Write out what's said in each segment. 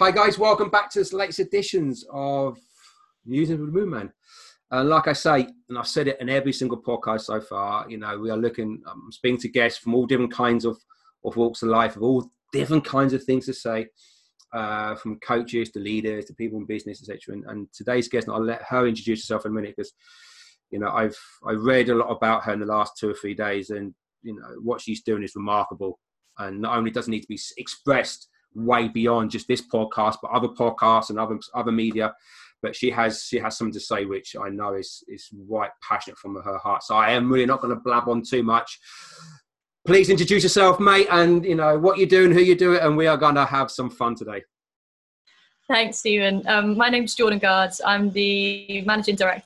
Hi guys, welcome back to this latest editions of News with the Moon Man. And like I say, and I've said it in every single podcast so far, you know, we are looking, I'm speaking to guests from all different kinds of walks of life, of all different kinds of things to say, from coaches to leaders to people in business, etc. And today's guest, and I'll let her introduce herself in a minute because, you know, I read a lot about her in the last 2 or 3 days, and you know what she's doing is remarkable, and not only does it need to be expressed way beyond just this podcast, but other podcasts and other media. But she has something to say, which I know is right passionate from her heart. So I am really not going to blab on too much. Please introduce yourself, mate, and you know what you do and who you do it, and we are going to have some fun today. Thanks, Stephen. My name's Jordan Guard. I'm the managing director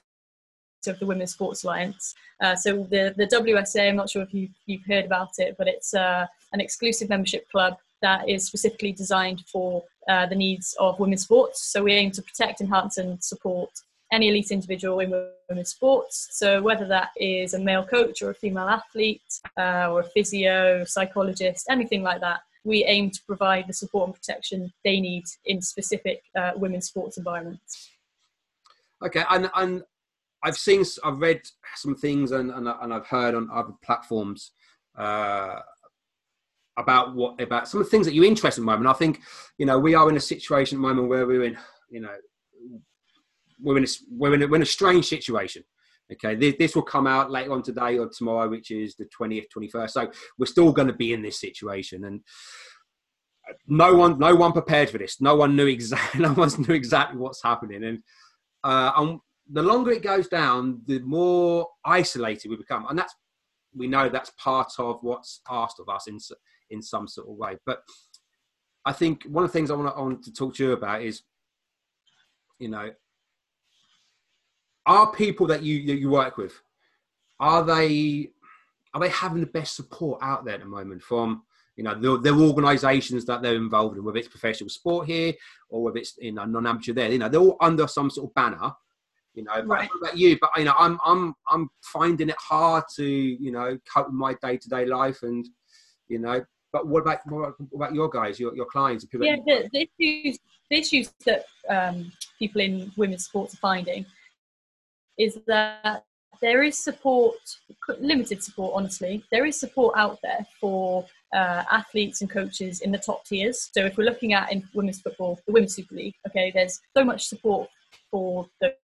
of the Women's Sports Alliance. So the WSA, I'm not sure if you've heard about it, but it's an exclusive membership club that is specifically designed for the needs of women's sports. So we aim to protect, enhance and support any elite individual in women's sports. So whether that is a male coach or a female athlete or a physio, psychologist, anything like that, we aim to provide the support and protection they need in specific women's sports environments. Okay, and I've read some things and I've heard on other platforms about some of the things that you're interested in at the moment. I think, you know, we are in a situation at the moment where we're in a strange situation. Okay, this will come out later on today or tomorrow, which is the 20th, 21st. So we're still going to be in this situation, and no one prepared for this. No one knew exactly what's happening, and the longer it goes down, the more isolated we become, and we know that's part of what's asked of us in some sort of way. But I think one of the things I want to talk to you about is, you know, are people that you work with, are they having the best support out there at the moment from, you know, their organisations that they're involved in, whether it's professional sport here or whether it's, you know, non-amateur there, you know, they're all under some sort of banner. You know, right. I don't know about you, but you know, I'm finding it hard to, you know, cope with my day-to-day life, and you know. But what about your guys, your clients, and people? Yeah, the issues that people in women's sports are finding is that there is support, limited support, honestly. There is support out there for athletes and coaches in the top tiers. So if we're looking at in women's football, the Women's Super League, okay, there's so much support for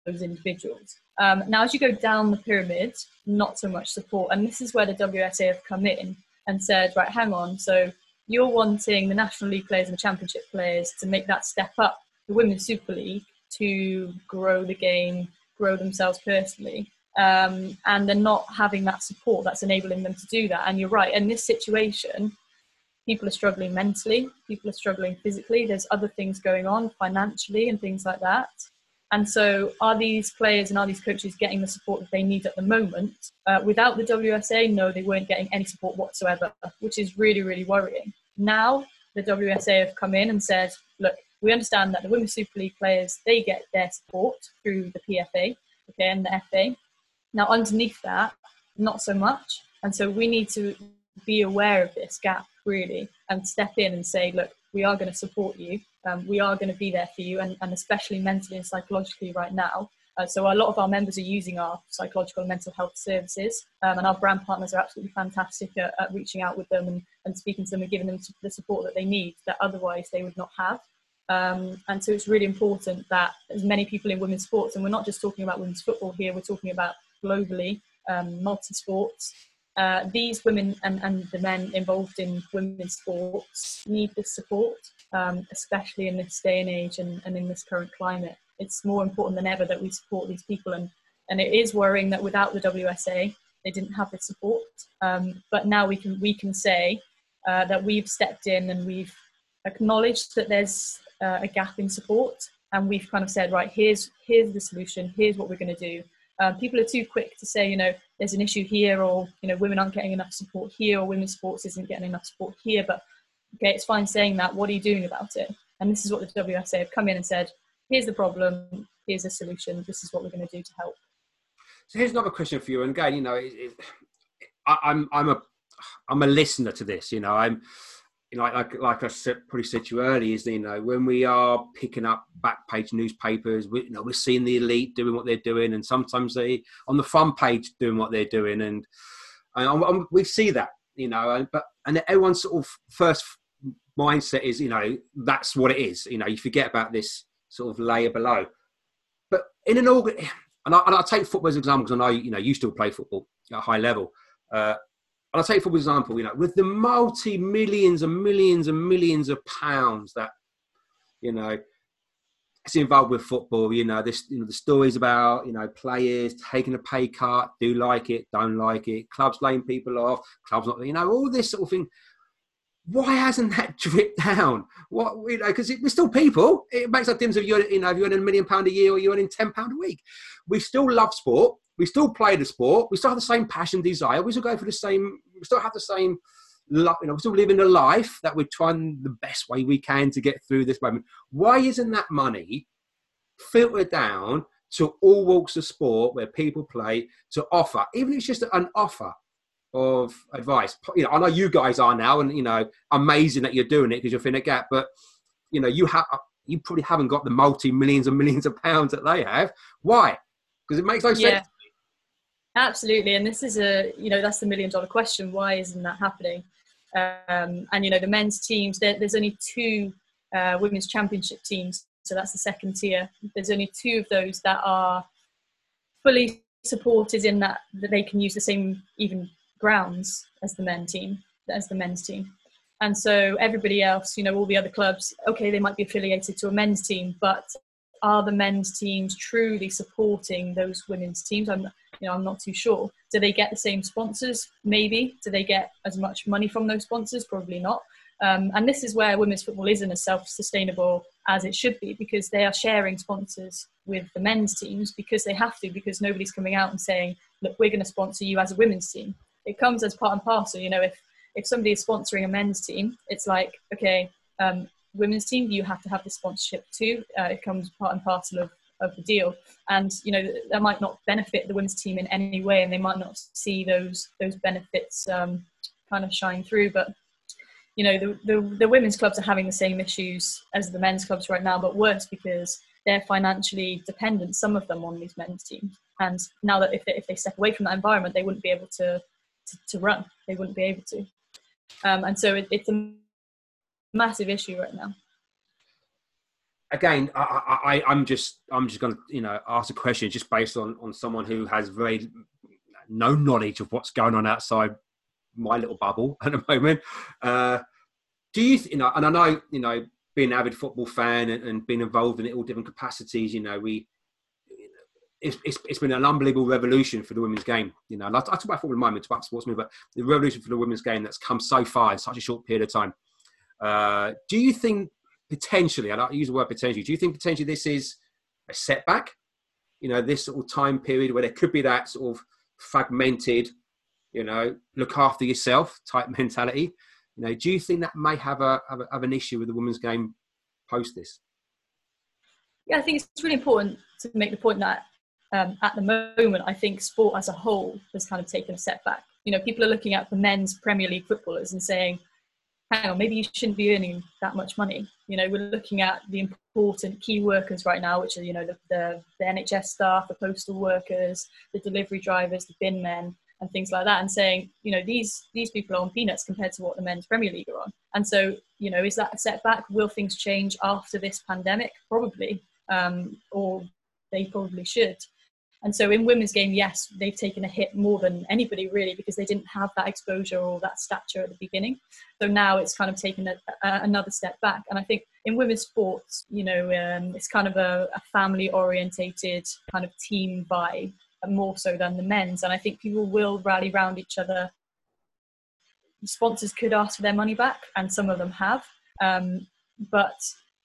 those individuals. Now, as you go down the pyramid, not so much support. And this is where the WSA have come in and said, right, hang on. So you're wanting the National League players and the Championship players to make that step up, the Women's Super League, to grow the game, grow themselves personally. And they're not having that support that's enabling them to do that. And you're right, in this situation, people are struggling mentally, people are struggling physically. There's other things going on financially and things like that. And so are these players and are these coaches getting the support that they need at the moment? Without the WSA, no, they weren't getting any support whatsoever, which is really, really worrying. Now, the WSA have come in and said, look, we understand that the Women's Super League players, they get their support through the PFA, okay, and the FA. Now, underneath that, not so much. And so we need to be aware of this gap, really, and step in and say, look, we are going to support you. We are going to be there for you, and especially mentally and psychologically right now. So a lot of our members are using our psychological and mental health services, and our brand partners are absolutely fantastic at reaching out with them and speaking to them and giving them the support that they need that otherwise they would not have. And so it's really important that as many people in women's sports, and we're not just talking about women's football here, we're talking about globally, multi-sports, these women and the men involved in women's sports need this support, especially in this day and age and in this current climate. It's more important than ever that we support these people, and it is worrying that without the WSA they didn't have this support, but now we can say that we've stepped in and we've acknowledged that there's a gap in support, and we've kind of said, right, here's the solution, here's what we're going to do. People are too quick to say, you know, there's an issue here, or, you know, women aren't getting enough support here, or women's sports isn't getting enough support here. But, okay, it's fine saying that. What are you doing about it? And this is what the WSA have come in and said, here's the problem, here's the solution, this is what we're going to do to help. So here's another question for you. And again, you know, I'm a listener to this, you know, I'm, like I said, probably said to you earlier, is, you know, when we are picking up back page newspapers, we, you know, we're seeing the elite doing what they're doing, and sometimes they on the front page doing what they're doing, and we see that, you know, and everyone's sort of first mindset is, you know, that's what it is, you know, you forget about this sort of layer below. But in an organ, and I take football as an example, because I know, you know, you still play football at a high level. And I'll take, for example, you know, with the multi-millions and millions and millions of pounds that, you know, it's involved with football, you know, this, you know, the stories about, you know, players taking a pay cut, do like it, don't like it, clubs laying people off, clubs not, you know, all this sort of thing. Why hasn't that dripped down? What, you know, because we're still people. It makes no difference if you're, you know, if you're earning £1 million a year or you're earning £10 a week. We still love sport. We still play the sport. We still have the same passion, desire. We still go for the same. We still have the same. You know, we're still living the life that we're trying the best way we can to get through this moment. Why isn't that money filtered down to all walks of sport where people play to offer, even if it's just an offer of advice? You know, I know you guys are now, and you know, amazing that you're doing it because you're filling a gap. But you know, you probably haven't got the multi-millions and millions of pounds that they have. Why? Because it makes no sense. Absolutely. And this is you know, that's the million-dollar question. Why isn't that happening? And, you know, the men's teams, there's only two women's championship teams. So that's the second tier. There's only two of those that are fully supported in that they can use the same even grounds as the men's team. And so everybody else, you know, all the other clubs, okay, they might be affiliated to a men's team, but are the men's teams truly supporting those women's teams? I'm not too sure. Do they get the same sponsors? Maybe. Do they get as much money from those sponsors? Probably not. And this is where women's football isn't as self-sustainable as it should be, because they are sharing sponsors with the men's teams because they have to, because nobody's coming out and saying, look, we're going to sponsor you as a women's team. It comes as part and parcel. You know, if somebody is sponsoring a men's team, it's like, okay, women's team, you have to have the sponsorship too. It comes part and parcel of the deal, and you know, that might not benefit the women's team in any way, and they might not see those benefits kind of shine through. But you know, the women's clubs are having the same issues as the men's clubs right now, but worse, because they're financially dependent, some of them, on these men's teams. And now that if they step away from that environment, they wouldn't be able to run. They wouldn't be able to, and so it's a massive issue right now. Again, I'm just going to, you know, ask a question just based on someone who has very no knowledge of what's going on outside my little bubble at the moment. Do you, you know, and I know, you know, being an avid football fan and being involved in it all different capacities, you know, it's been an unbelievable revolution for the women's game. You know, and I talk about football in a moment, about sports, but the revolution for the women's game that's come so far in such a short period of time. Do you think, potentially, and I use the word potentially, do you think potentially this is a setback? You know, this sort of time period where there could be that sort of fragmented, you know, look after yourself type mentality. You know, do you think that may have an issue with the women's game post this? Yeah, I think it's really important to make the point that at the moment, I think sport as a whole has kind of taken a setback. You know, people are looking at the men's Premier League footballers and saying, hang on, maybe you shouldn't be earning that much money. You know, we're looking at the important key workers right now, which are, you know, the NHS staff, the postal workers, the delivery drivers, the bin men, and things like that, and saying, you know, these people are on peanuts compared to what the men's Premier League are on. And so, you know, is that a setback? Will things change after this pandemic? Probably, or they probably should. And so in women's game, yes, they've taken a hit more than anybody really, because they didn't have that exposure or that stature at the beginning. So now it's kind of taken another step back. And I think in women's sports, you know, it's kind of a family orientated kind of team vibe, more so than the men's. And I think people will rally round each other. Sponsors could ask for their money back, and some of them have, but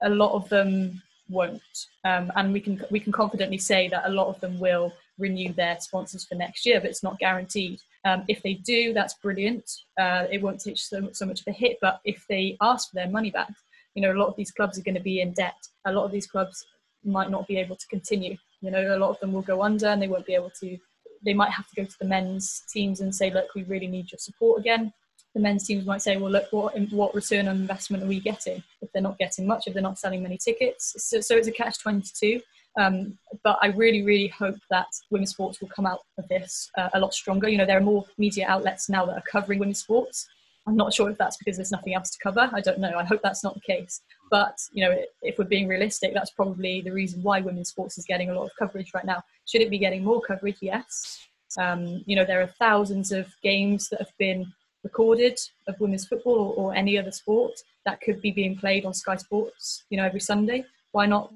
a lot of them won't, and we can confidently say that a lot of them will renew their sponsors for next year, but it's not guaranteed. If they do, that's brilliant. It won't take so much of a hit. But if they ask for their money back, you know, a lot of these clubs are going to be in debt. A lot of these clubs might not be able to continue. You know, a lot of them will go under, and they won't be able to. They might have to go to the men's teams and say, look, we really need your support again. the men's teams might say, well, look, what return on investment are we getting if they're not getting much, if they're not selling many tickets? So it's a catch-22. But I really, really hope that women's sports will come out of this a lot stronger. You know, there are more media outlets now that are covering women's sports. I'm not sure if that's because there's nothing else to cover. I don't know. I hope that's not the case. But, you know, if we're being realistic, that's probably the reason why women's sports is getting a lot of coverage right now. Should it be getting more coverage? Yes. You know, there are thousands of games that have been recorded of women's football or any other sport that could be being played on Sky Sports, you know, every Sunday. Why not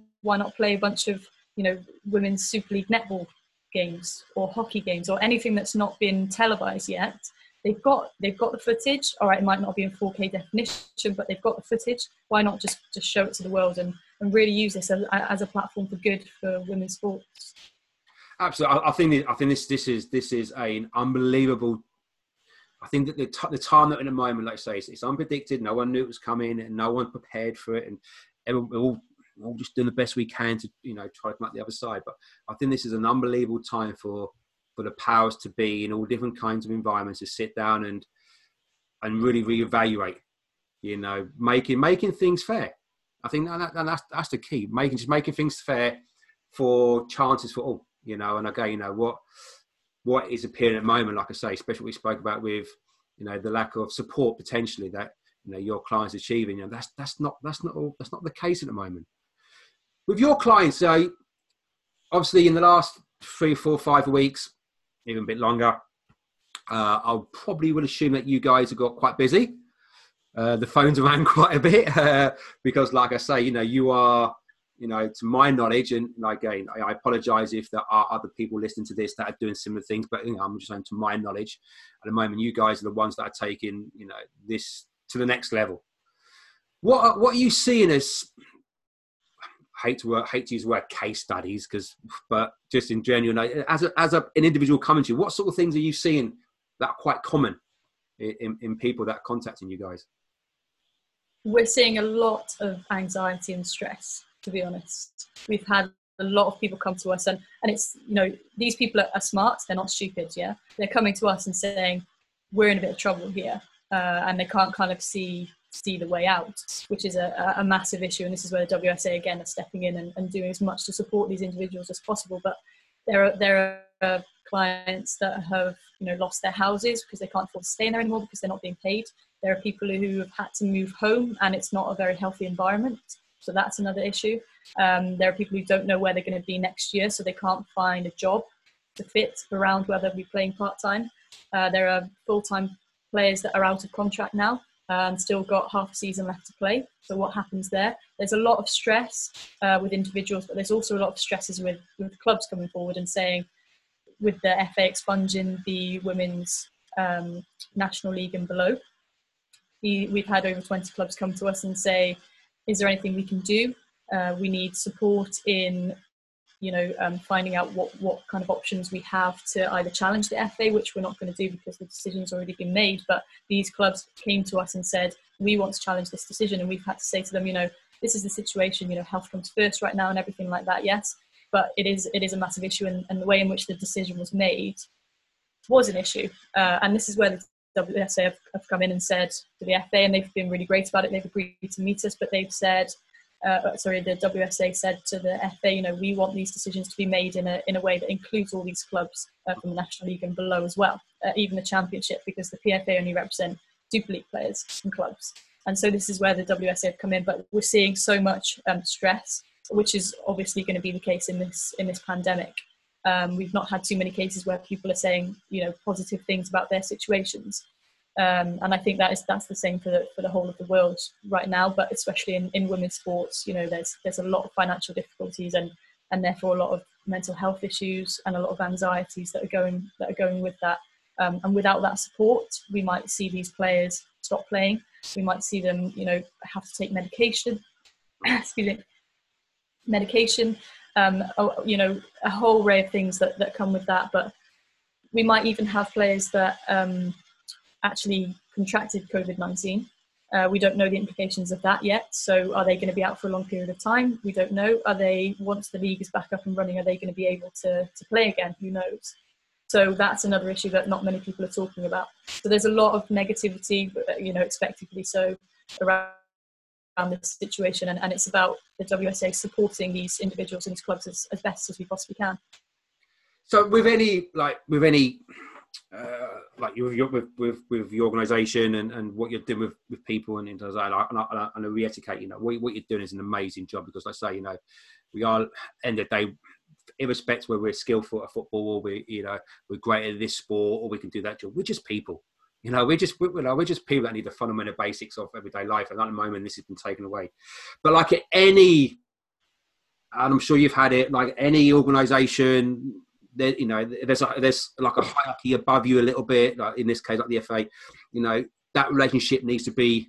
play a bunch of, you know, Women's Super League netball games or hockey games or anything that's not been televised yet? They've got the footage. All right, it might not be in 4K definition, but they've got the footage. Why not just show it to the world and really use this as a platform for good for women's sports? Absolutely. I think this is an unbelievable. I think that the time that we're in the moment, like I say, it's unpredicted. No one knew it was coming, and no one prepared for it, and we're all just doing the best we can to, you know, try to come out the other side. But I think this is an unbelievable time for the powers to be in all different kinds of environments to sit down and really reevaluate, you know, making things fair. I think that's the key, making things fair for chances for all, you know. And again, you know, what is appearing at the moment, like I say, especially what we spoke about with, you know, the lack of support potentially that, you know, your clients achieving, you know, that's not the case at the moment. With your clients, so obviously in the last 3, 4, 5 weeks, even a bit longer, I probably would assume that you guys have got quite busy. The phones rang quite a bit because, like I say, you know, you are, you know, to my knowledge, and again, I apologise if there are other people listening to this that are doing similar things, but you know, I'm just saying, to my knowledge, at the moment, you guys are the ones that are taking, you know, this to the next level. What are you seeing as? I hate to use the word case studies, but just in general, as an individual coming to you, what sort of things are you seeing that are quite common in people that are contacting you guys? We're seeing a lot of anxiety and stress, to be honest. We've had a lot of people come to us and it's, you know, these people are smart, they're not stupid, yeah? They're coming to us and saying, we're in a bit of trouble here, and they can't kind of see the way out, which is a massive issue, and this is where the WSA again are stepping in and doing as much to support these individuals as possible. But there are clients that have, you know, lost their houses because they can't afford to stay in there anymore because they're not being paid. There are people who have had to move home and it's not a very healthy environment, so that's another issue. There are people who don't know where they're going to be next year, so they can't find a job to fit around whether they'll be playing part-time. There are full-time players that are out of contract now and still got half a season left to play. So what happens there? There's a lot of stress with individuals, but there's also a lot of stresses with clubs coming forward and saying, with the FA expunging the Women's National League and below, we've had over 20 clubs come to us and say, is there anything we can do? We need support in, you know, finding out what kind of options we have to either challenge the FA, which we're not going to do because the decision's already been made, but these clubs came to us and said, we want to challenge this decision, and we've had to say to them, you know, this is the situation, you know, health comes first right now and everything like that, yes, but it is a massive issue, and the way in which the decision was made was an issue. And this is where the WSA have come in and said to the FA, and they've been really great about it, they've agreed to meet us, but they've said, the WSA said to the FA, you know, we want these decisions to be made in a way that includes all these clubs from the National League and below as well, even the Championship, because the PFA only represent Super League players and clubs. And so this is where the WSA have come in, but we're seeing so much stress, which is obviously going to be the case in this pandemic. We've not had too many cases where people are saying, you know, positive things about their situations. And I think that's the same for the whole of the world right now, but especially in women's sports, you know, there's a lot of financial difficulties and therefore a lot of mental health issues and a lot of anxieties that are going with that. And without that support, we might see these players stop playing. We might see them, you know, have to take medication. Excuse me. Medication. You know, a whole array of things that come with that. But we might even have players that actually contracted COVID-19. We don't know the implications of that yet. So are they going to be out for a long period of time? We don't know. Once the league is back up and running, are they going to be able to play again? Who knows? So that's another issue that not many people are talking about. So there's a lot of negativity, you know, expectedly so, around this situation, and it's about the WSA supporting these individuals and these clubs as best as we possibly can. So with your organisation and what you're doing with people and things like that, and I reiterate, you know, what you're doing is an amazing job, because, like I say, you know, we are, end of the day, irrespective whether we're skillful at football or we're great at this sport or we can do that job, we're just people. You know, we're just people that need the fundamental basics of everyday life. And at the moment, this has been taken away. But like at any, and I'm sure you've had it, like any organisation, you know, there's like a hierarchy above you a little bit. Like in this case, like the FA, you know, that relationship needs to be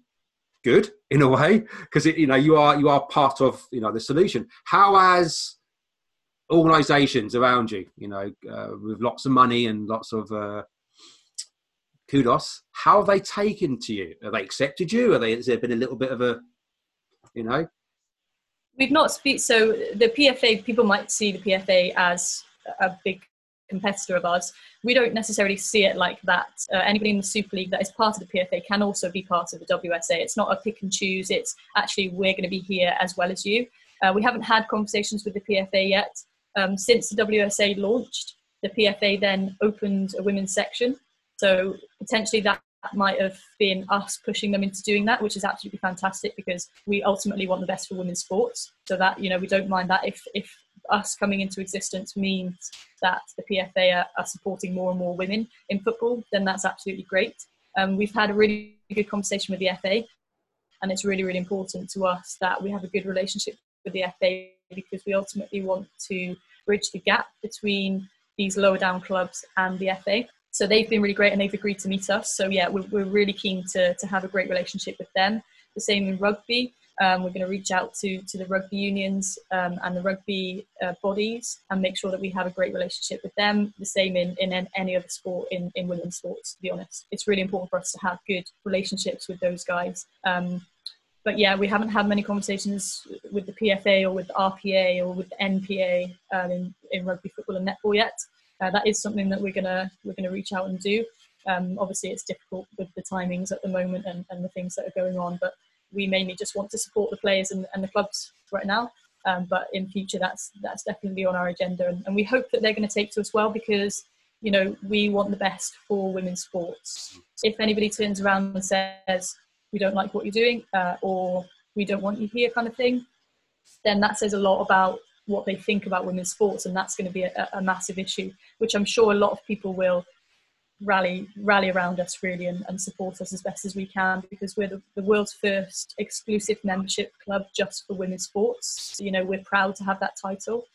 good in a way, because you know you are part of, you know, the solution. How has organisations around you, you know, with lots of money and lots of kudos, how have they taken to you? Have they accepted you? Has there been a little bit of a, you know? We've not so the PFA, people might see the PFA as a big competitor of ours. We don't necessarily see it like that. Anybody in the Super League that is part of the PFA can also be part of the WSA. It's not a pick and choose. It's actually, we're going to be here as well as you. We haven't had conversations with the PFA yet. Since the WSA launched, the PFA then opened a women's section. So potentially that might have been us pushing them into doing that, which is absolutely fantastic, because we ultimately want the best for women's sports. So that, you know, we don't mind that if us coming into existence means that the PFA are supporting more and more women in football, then that's absolutely great. We've had a really good conversation with the FA, and it's really, really important to us that we have a good relationship with the FA, because we ultimately want to bridge the gap between these lower down clubs and the FA. So they've been really great, and they've agreed to meet us. So yeah, we're really keen to have a great relationship with them. The same in rugby. We're going to reach out to the rugby unions and the rugby bodies and make sure that we have a great relationship with them. The same in any other sport, in women's sports, to be honest. It's really important for us to have good relationships with those guys. But yeah, we haven't had many conversations with the PFA or with the RPA or with the NPA in rugby, football and netball yet. That is something that we're gonna reach out and do. Obviously, it's difficult with the timings at the moment and the things that are going on, but we mainly just want to support the players and the clubs right now. But in future, that's definitely on our agenda, and we hope that they're going to take to us well, because, you know, we want the best for women's sports. If anybody turns around and says, we don't like what you're doing, or we don't want you here kind of thing, then that says a lot about what they think about women's sports, and that's going to be a massive issue, which I'm sure a lot of people will rally around us really and support us as best as we can, because we're the world's first exclusive membership club just for women's sports. So, you know, we're proud to have that title.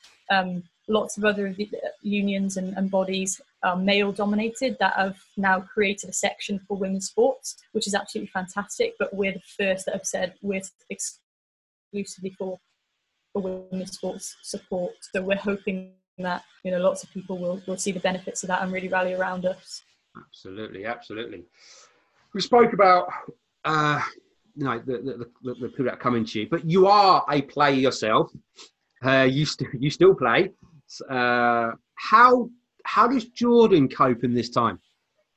Lots of other unions and bodies are male dominated that have now created a section for women's sports, which is absolutely fantastic, but we're the first that have said we're exclusively for women's sports support. So we're hoping that, you know, lots of people will see the benefits of that and really rally around us. Absolutely. We spoke about you know, the people that come into you, but you are a player yourself. You still play. How does Jordan cope in this time?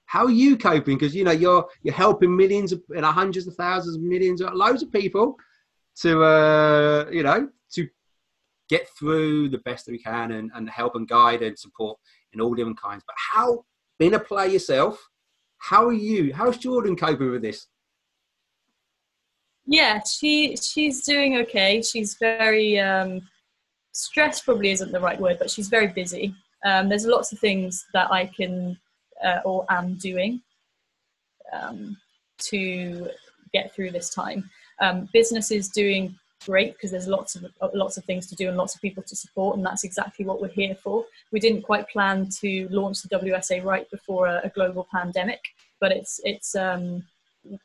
How are you coping? Because, you know, you're helping millions and hundreds of thousands, millions, loads of people to you know, to get through the best that we can and help and guide and support in all different kinds. But how, being a player yourself, how's Jordan coping with this? Yeah, she's doing okay. She's very stressed, probably isn't the right word, but she's very busy. There's lots of things that I can or am doing to get through this time. Business is doing great, because there's lots of things to do and lots of people to support, and that's exactly what we're here for. We didn't quite plan to launch the WSA right before a global pandemic, but it's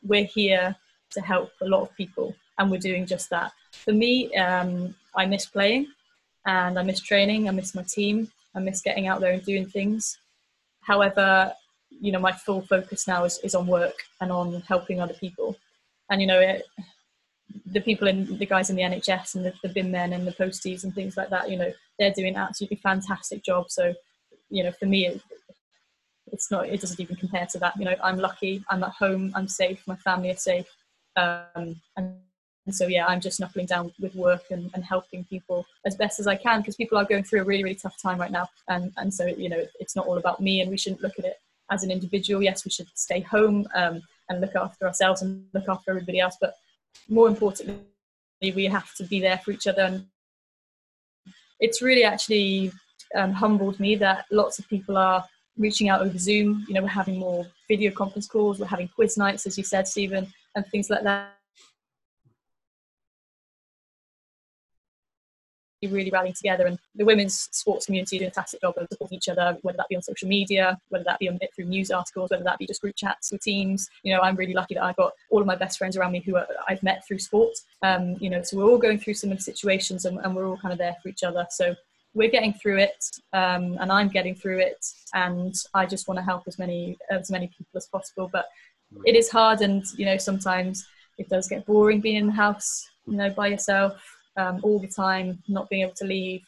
we're here to help a lot of people, and we're doing just that. For me, I miss playing, and I miss training, I miss my team, I miss getting out there and doing things. However, you know, my full focus now is on work and on helping other people. And, you know, the people in the guys in the NHS and the bin men and the posties and things like that, you know, they're doing an absolutely fantastic job. So, you know, for me, it's not, it doesn't even compare to that. You know, I'm lucky, I'm at home, I'm safe, my family are safe. And so, yeah, I'm just knuckling down with work and helping people as best as I can, because people are going through a really, really tough time right now. And so, you know, it's not all about me, and we shouldn't look at it as an individual. Yes, we should stay home and look after ourselves and look after everybody else. But more importantly, we have to be there for each other. And it's really actually humbled me that lots of people are reaching out over Zoom. You know, we're having more video conference calls. We're having quiz nights, as you said, Stephen, and things like that. Really rallying together, and the women's sports community doing a fantastic job of supporting each other, whether that be on social media, whether that be on through news articles, whether that be just group chats with teams. You know, I'm really lucky that I've got all of my best friends around me who I've met through sport. You know, so we're all going through similar situations, and we're all kind of there for each other. So we're getting through it, and I'm getting through it, and I just want to help as many people as possible. But it is hard, and you know, sometimes it does get boring being in the house, you know, by yourself. All the time, not being able to leave,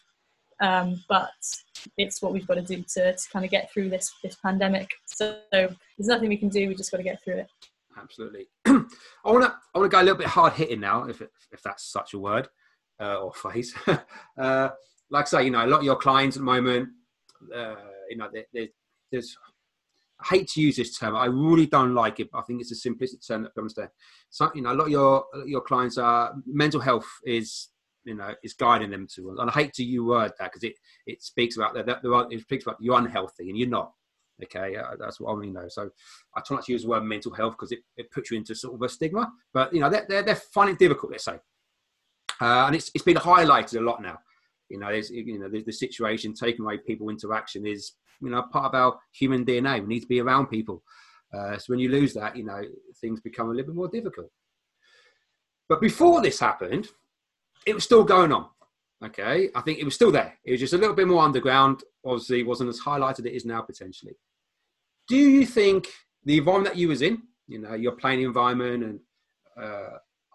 but it's what we've got to do to kind of get through this pandemic. So there's nothing we can do, we just got to get through it. Absolutely. I want to go a little bit hard hitting now, if that's such a word or phrase. Like I say, you know, a lot of your clients at the moment, you know, there's I hate to use this term. I really don't like it, but I think it's a simplistic term that comes there. So, you know, a lot of your clients are mental health is, you know, is guiding them to, and I hate to use word that because it speaks about that it speaks about you're unhealthy and you're not. Okay, that's what I mean though. So I try not to use the word mental health because it puts you into sort of a stigma. But you know, they're finding it difficult, let's say, and it's been highlighted a lot now. You know, the situation taking away people interaction is, you know, part of our human DNA. We need to be around people. So when you lose that, you know, things become a little bit more difficult. But before this happened, it was still going on. Okay, I think it was still there. It was just a little bit more underground. Obviously, it wasn't as highlighted as it is now, potentially. Do you think the environment that you was in, you know, your playing environment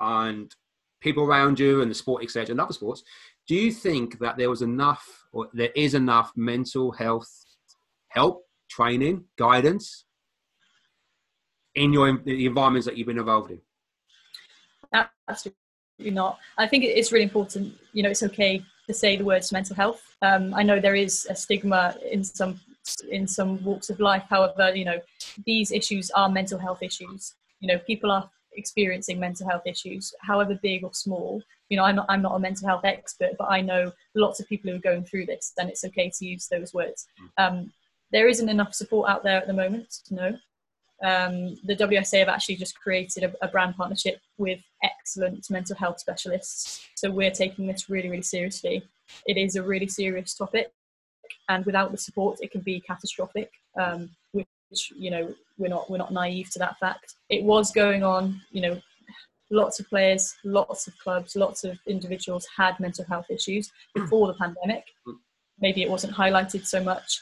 and people around you and the sport, etc., and other sports, do you think that there was enough, or there is enough mental health help, training, guidance in the environments that you've been involved in? Absolutely not. I think it's really important. You know, it's okay to say the words mental health. I know there is a stigma in some walks of life. However, you know, these issues are mental health issues. You know, people are experiencing mental health issues, however big or small. You know, I'm not a mental health expert, but I know lots of people who are going through this, and it's okay to use those words. There isn't enough support out there at the moment, no. The WSA have actually just created a brand partnership with excellent mental health specialists. So we're taking this really, really seriously. It is a really serious topic, and without the support, it can be catastrophic, which, you know, we're not naive to that fact. It was going on, you know, lots of players, lots of clubs, lots of individuals had mental health issues before the pandemic. Maybe it wasn't highlighted so much.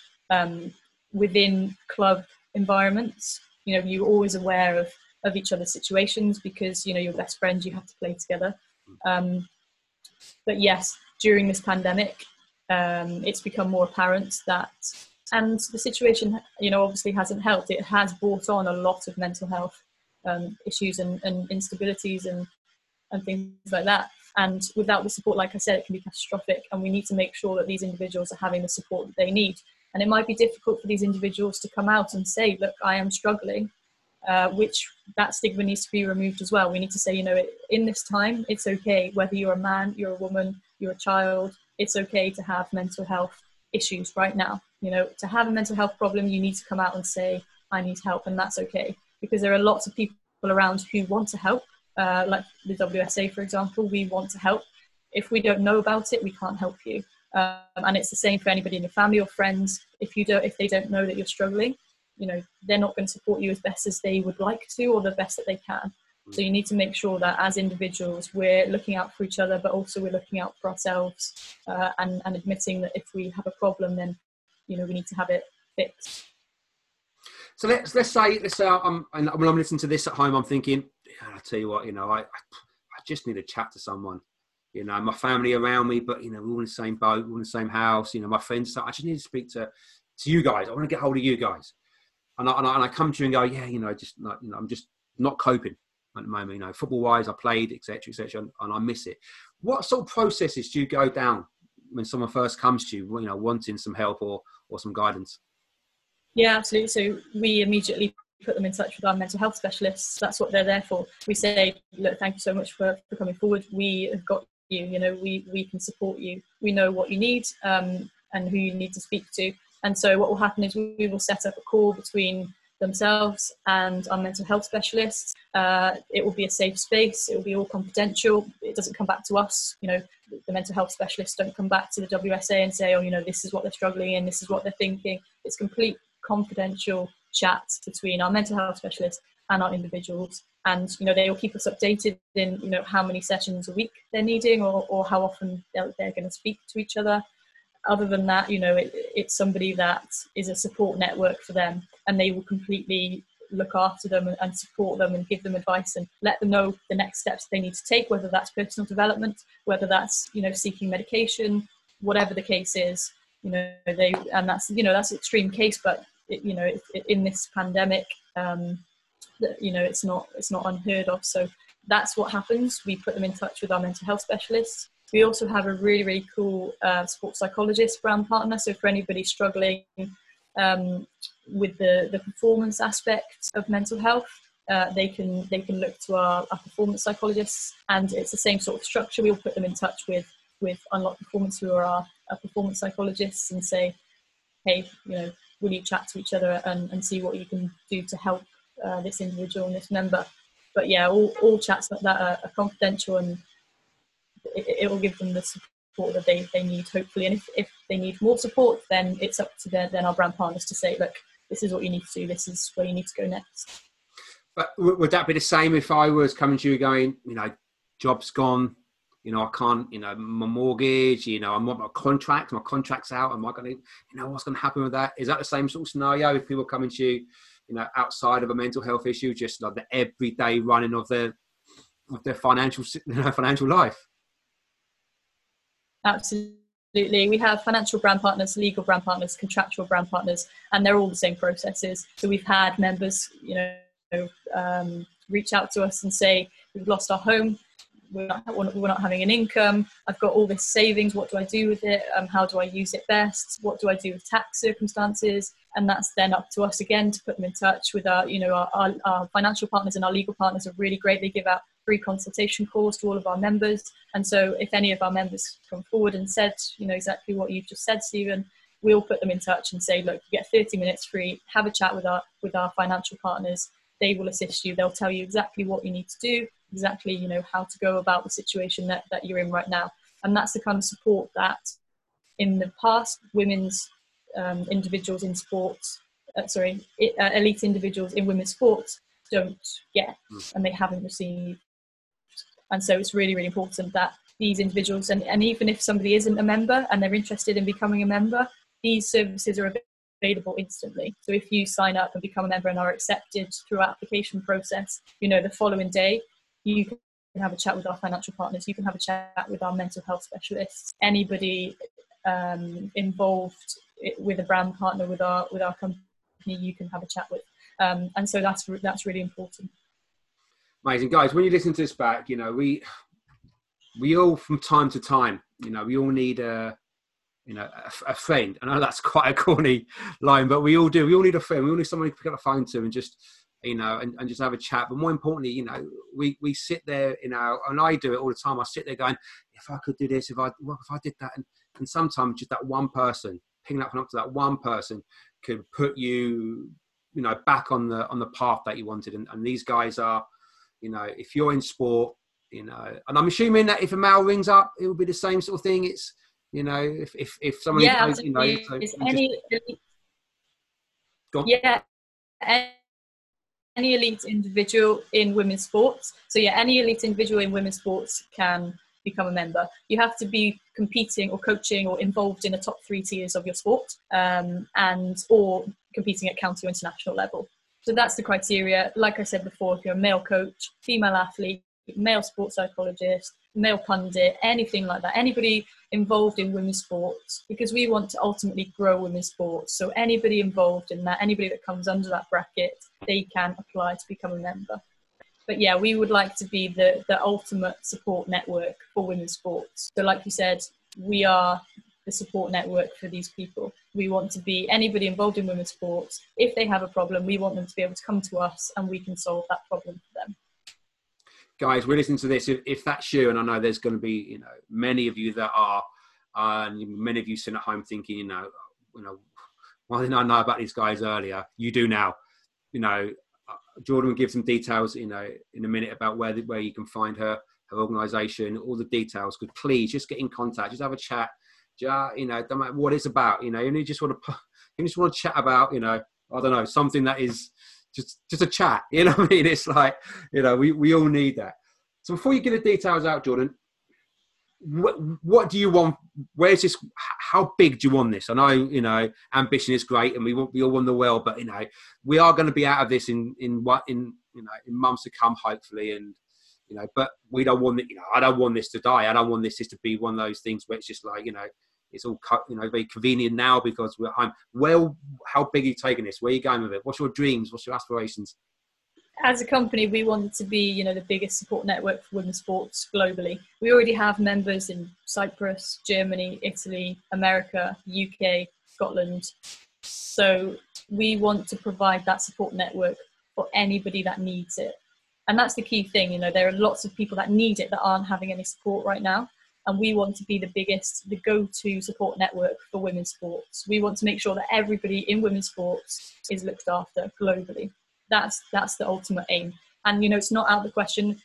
Within club environments, you know, you're always aware of each other's situations because, you know, your best friends, you have to play together. But yes, during this pandemic, it's become more apparent that, and the situation, you know, obviously hasn't helped. It has brought on a lot of mental health issues and instabilities and things like that. And without the support, like I said, it can be catastrophic. And we need to make sure that these individuals are having the support that they need. And it might be difficult for these individuals to come out and say, look, I am struggling, which that stigma needs to be removed as well. We need to say, you know, in this time, it's okay, whether you're a man, you're a woman, you're a child, it's okay to have mental health issues right now. You know, to have a mental health problem, you need to come out and say, I need help, and that's okay. Because there are lots of people around who want to help, like the WSA, for example, we want to help. If we don't know about it, we can't help you. And it's the same for anybody in your family or friends. If they don't know that you're struggling, you know, they're not going to support you as best as they would like to, or the best that they can. So you need to make sure that as individuals, we're looking out for each other, but also we're looking out for ourselves, and admitting that if we have a problem, then, you know, we need to have it fixed. So let's say I'm listening to this at home. I'm thinking, yeah, I'll tell you what, you know, I just need to chat to someone. You know, my family around me, but, you know, we're all in the same boat, we're all in the same house. You know, my friends, so I just need to speak to you guys. I want to get hold of you guys. And I come to you and go, yeah, I'm just not coping at the moment. Football wise, I played, et cetera, and I miss it. What sort of processes do you go down when someone first comes to you, wanting some help or some guidance? Yeah, absolutely. So we immediately put them in touch with our mental health specialists. That's what they're there for. We say, look, thank you so much for coming forward. We have got you, we can support you. We know what you need and who you need to speak to. And so what will happen is we will set up a call between themselves and our mental health specialists. It will be a safe space. It will be all confidential. It doesn't come back to us. The mental health specialists don't come back to the WSA and say, this is what they're struggling in, this is what they're thinking. It's complete confidential chat between our mental health specialists and our individuals. And, they will keep us updated in, how many sessions a week they're needing or how often they're going to speak to each other. Other than that, it's somebody that is a support network for them, and they will completely look after them and support them and give them advice and let them know the next steps they need to take, whether that's personal development, whether that's, seeking medication, whatever the case is, that's an extreme case, but in this pandemic, it's not unheard of. So that's what happens. We put them in touch with our mental health specialists. We also have a really, really cool sports psychologist brand partner. So for anybody struggling with the performance aspect of mental health, they can look to our performance psychologists, and it's the same sort of structure. We'll put them in touch with Unlock Performance, who are our performance psychologists, and say, hey, will you chat to each other and see what you can do to help this individual and this member? But yeah, all chats like that are confidential, and it will give them the support that they need, hopefully. And if they need more support, then it's up to then our brand partners to say, look, this is what you need to do, this is where you need to go next. But would that be the same if I was coming to you going, job's gone, I can't, my mortgage, I want my contract's out, am I going to, what's going to happen with that? Is that the same sort of scenario if people coming to you, outside of a mental health issue, just like the everyday running of their financial life? Absolutely. We have financial brand partners, legal brand partners, contractual brand partners, and they're all the same processes. So we've had members, reach out to us and say, we've lost our home, we're not having an income, I've got all this savings, what do I do with it? How do I use it best? What do I do with tax circumstances? And that's then up to us again to put them in touch with our financial partners, and our legal partners are really great. They give out free consultation calls to all of our members. And so if any of our members come forward and said, exactly what you've just said, Stephen, we'll put them in touch and say, look, you get 30 minutes free, have a chat with our financial partners. They will assist you. They'll tell you exactly what you need to do, exactly, how to go about the situation that you're in right now. And that's the kind of support that in the past women's individuals in sports, elite individuals in women's sports don't get, and they haven't received. And so it's really, really important that these individuals, and even if somebody isn't a member and they're interested in becoming a member, these services are available instantly. So if you sign up and become a member and are accepted through our application process, the following day you can have a chat with our financial partners, you can have a chat with our mental health specialists, anybody involved with a brand partner, with our company, you can have a chat with. And so that's really important. Amazing. Guys, when you listen to this back, we all from time to time, we all need a friend. I know that's quite a corny line, but we all do. We all need a friend. We all need someone to pick up the phone to and just, and just have a chat. But more importantly, we sit there, and I do it all the time. I sit there going, if I could do this, if I did that. And sometimes just that one person, picking up and up to that one person could put you, back on the path that you wanted. And these guys are, if you're in sport, and I'm assuming that if a male rings up, it will be the same sort of thing. It's, if someone, any elite individual in women's sports. So yeah, any elite individual in women's sports can become a member. You have to be competing or coaching or involved in the top 3 tiers of your sport, and or competing at county or international level. So that's the criteria. Like I said before, if you're a male coach, female athlete, male sports psychologist, male pundit, anything like that, anybody involved in women's sports, because we want to ultimately grow women's sports. So anybody involved in that, anybody that comes under that bracket, they can apply to become a member. But yeah, we would like to be the ultimate support network for women's sports. So like you said, we are the support network for these people. We want to be anybody involved in women's sports. If they have a problem, we want them to be able to come to us and we can solve that problem for them. Guys, we're listening to this. If that's you, and I know there's going to be, many of you that are, and many of you sitting at home thinking, why didn't I know about these guys earlier? You do now. Jordan will give some details, in a minute about where you can find her organisation, all the details. Could please just get in contact, just have a chat. Don't matter what it's about. You just want to chat about, something that is. Just a chat, what I mean? It's like, we all need that. So before you get the details out, Jordan, what do you want? Where's this? How big do you want this? I know, ambition is great and we all want the world, but, we are going to be out of this in months to come, hopefully. And, but we don't want it, I don't want this to die. I don't want this just to be one of those things where it's just like, it's all very convenient now because we're at home. Well, how big are you taking this? Where are you going with it? What's your dreams? What's your aspirations? As a company, we want to be, the biggest support network for women's sports globally. We already have members in Cyprus, Germany, Italy, America, UK, Scotland. So we want to provide that support network for anybody that needs it. And that's the key thing. There are lots of people that need it that aren't having any support right now. And we want to be the go-to support network for women's sports. We want to make sure that everybody in women's sports is looked after globally. That's the ultimate aim. And, it's not out of the question.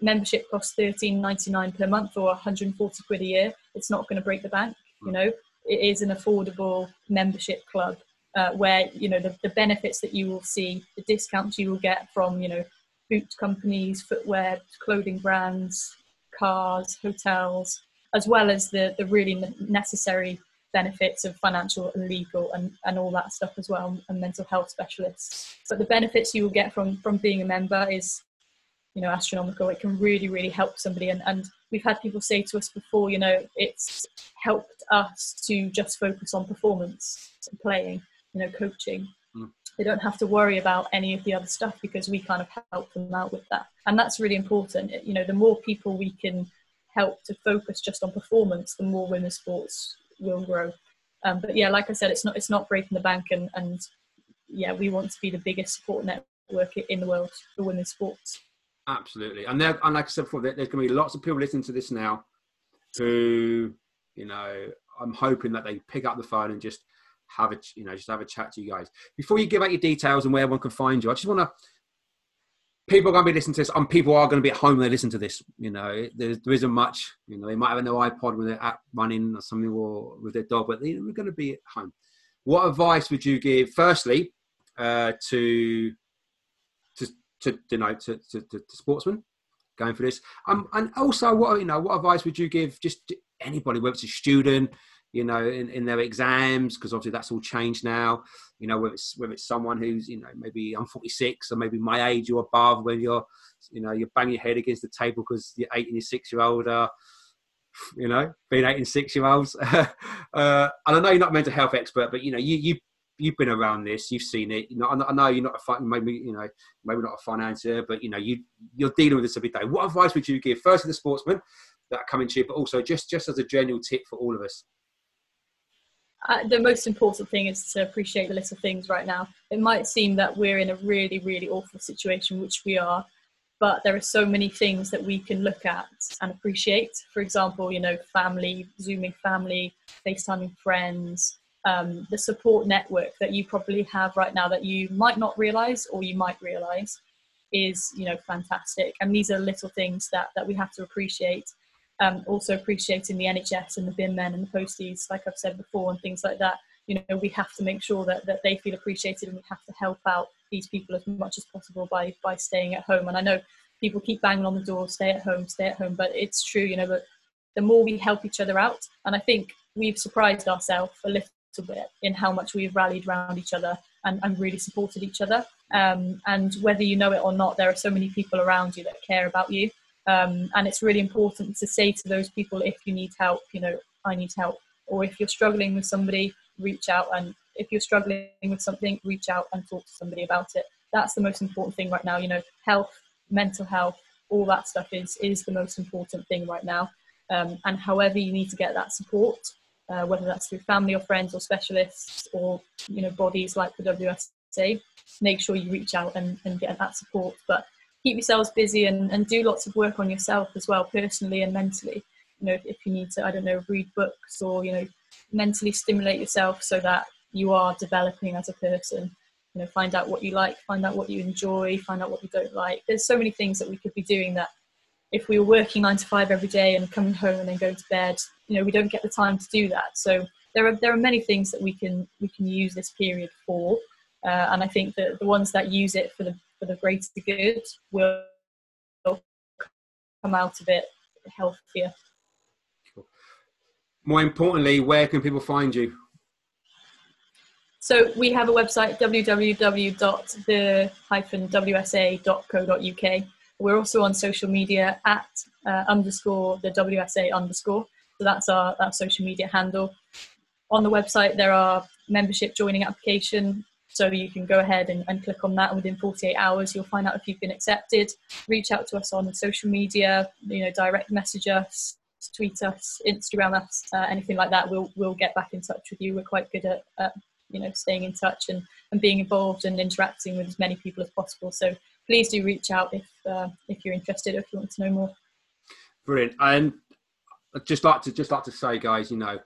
Membership costs £13.99 per month or £140 a year. It's not going to break the bank. It is an affordable membership club where, the benefits that you will see, the discounts you will get from, boot companies, footwear, clothing brands, cars, hotels, as well as the really necessary benefits of financial and legal and all that stuff as well, and mental health specialists. But the benefits you will get from being a member is, astronomical. It can really, really help somebody. And we've had people say to us before, it's helped us to just focus on performance, playing, coaching. They don't have to worry about any of the other stuff because we kind of help them out with that. And that's really important. The more people we can help to focus just on performance, the more women's sports will grow. But yeah, like I said, it's not breaking the bank. And yeah, we want to be the biggest support network in the world for women's sports. Absolutely. And like I said before, there's going to be lots of people listening to this now who, I'm hoping that they pick up the phone and just have a chat to you guys. Before you give out your details and where one can find you, I just want to, people are going to be listening to this, and people are going to be at home when they listen to this, there isn't much, they might have no iPod with their app running or something, or with their dog, but we're going to be at home. What advice would you give, firstly, to sportsmen going for this, and also what advice would you give just to anybody, whether it's a student, in their exams, because obviously that's all changed now, whether it's someone who's, maybe I'm 46 or maybe my age or above, when you're, you bang your head against the table because you're 8 and 6 year old, being 8 and 6 year olds. And I know you're not a mental health expert, but you've been around this, you've seen it. I know you're not maybe not a financier, but you're dealing with this every day. What advice would you give, first to the sportsmen that are coming to you, but also just as a general tip for all of us? The most important thing is to appreciate the little things right now. It might seem that we're in a really, really awful situation, which we are, but there are so many things that we can look at and appreciate. For example, family, Zooming family, FaceTiming friends, the support network that you probably have right now that you might not realise or you might realise is, fantastic. And these are little things that we have to appreciate. Also appreciating the NHS and the bin men and the posties, like I've said before, and things like that. We have to make sure that they feel appreciated, and we have to help out these people as much as possible by staying at home. And I know people keep banging on the door, stay at home, but it's true, but the more we help each other out, and I think we've surprised ourselves a little bit in how much we've rallied around each other and really supported each other. And whether you know it or not, there are so many people around you that care about you. And it's really important to say to those people, if you need help, you know, I need help. Or if you're struggling with somebody, reach out. And if you're struggling with something, reach out and talk to somebody about it. That's the most important thing right now. You know, health, mental health, all that stuff is the most important thing right now. And however you need to get that support, whether that's through family or friends or specialists or, you know, bodies like the WSA, make sure you reach out and get that support. But keep yourselves busy and do lots of work on yourself as well, personally and mentally. You know, if you need to, I don't know, read books or, you know, mentally stimulate yourself so that you are developing as a person. You know, find out what you like, find out what you enjoy, find out what you don't like. There's so many things that we could be doing that if we were working 9 to 5 every day and coming home and then going to bed, you know, we don't get the time to do that. So there are many things that we can use this period for. And I think that the ones that use it for the greater good will come out of it healthier. Cool. More importantly, where can people find you? So we have a website, www.the-wsa.co.uk. We're also on social media at _the WSA_. So that's our social media handle. On the website, there are membership joining application. So you can go ahead and click on that. Within 48 hours, you'll find out if you've been accepted. Reach out to us on social media, you know, direct message us, tweet us, Instagram us, anything like that. We'll get back in touch with you. We're quite good at you know, staying in touch and being involved and interacting with as many people as possible. So please do reach out if you're interested, or if you want to know more. Brilliant. And I'd just like to say, guys, you know,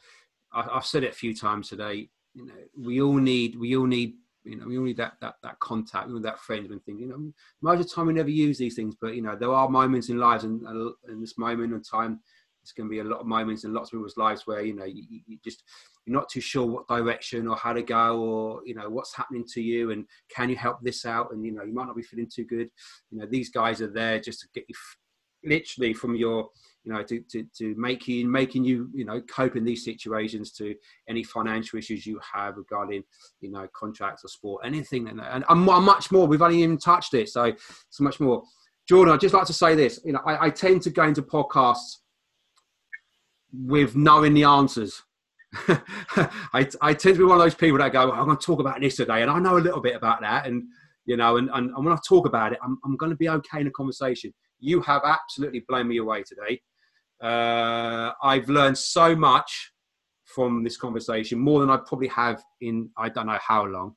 I've said it a few times today. You know, we all need you know, we all need that contact, we all need that friend and thing. You know, most of the time we never use these things, but you know, there are moments in lives, and in this moment in time, there's going to be a lot of moments in lots of people's lives where, you know, you're not too sure what direction or how to go, or, you know, what's happening to you and can you help this out? And, you know, you might not be feeling too good. You know, these guys are there just to get you literally from your, you know, to making you, you know, cope in these situations, to any financial issues you have regarding, you know, contracts or sport, anything. And much more. We've only even touched it. So much more. Jordan, I'd just like to say this, you know, I tend to go into podcasts with knowing the answers. I tend to be one of those people that go, I'm going to talk about this today, and I know a little bit about that, and you know, and when I talk about it, I'm going to be okay in a conversation. You have absolutely blown me away today. I've learned so much from this conversation, more than I probably have in I don't know how long.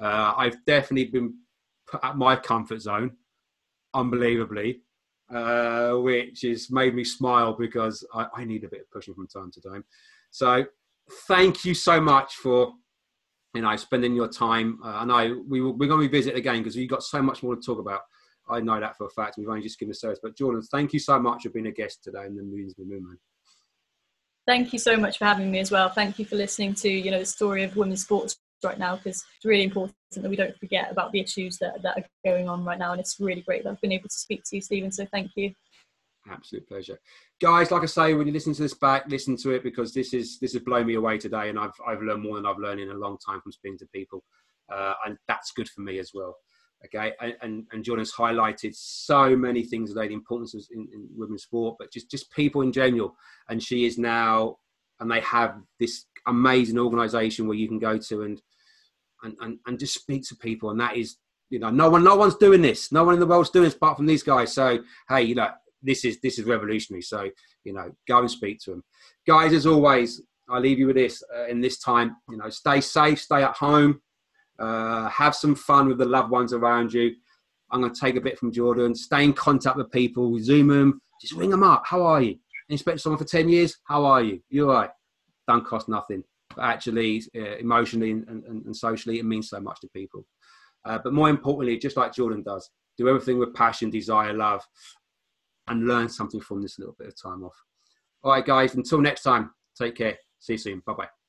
I've definitely been put out my comfort zone, unbelievably, which has made me smile because I need a bit of pushing from time to time. So thank you so much for, you know, spending your time. I know we're going to revisit again because we've got so much more to talk about. I know that for a fact. We've only just given a service. But Jordan, thank you so much for being a guest today in the News with the Moon Man. Thank you so much for having me as well. Thank you for listening to, you know, the story of women's sports right now, because it's really important that we don't forget about the issues that are going on right now. And it's really great that I've been able to speak to you, Stephen. So thank you. Absolute pleasure, guys. Like I say, when you listen to this back, listen to it, because this has blown me away today, and I've learned more than I've learned in a long time from speaking to people, and that's good for me as well. Okay, and Jordan's highlighted so many things today, the importance of in women's sport, but just people in general. And she is now, and they have this amazing organisation where you can go to and just speak to people, and that is, you know, no one's doing this, no one in the world's doing this apart from these guys. So hey, you know. This is revolutionary. So, you know, go and speak to them. Guys, as always, I leave you with this in this time. You know, stay safe, stay at home, have some fun with the loved ones around you. I'm going to take a bit from Jordan. Stay in contact with people, Zoom them, just ring them up. How are you? Inspect someone for 10 years. How are you? You all right? Don't cost nothing. But actually, emotionally and socially, it means so much to people. But more importantly, just like Jordan does, do everything with passion, desire, love, and learn something from this little bit of time off. All right, guys, until next time, take care. See you soon. Bye-bye.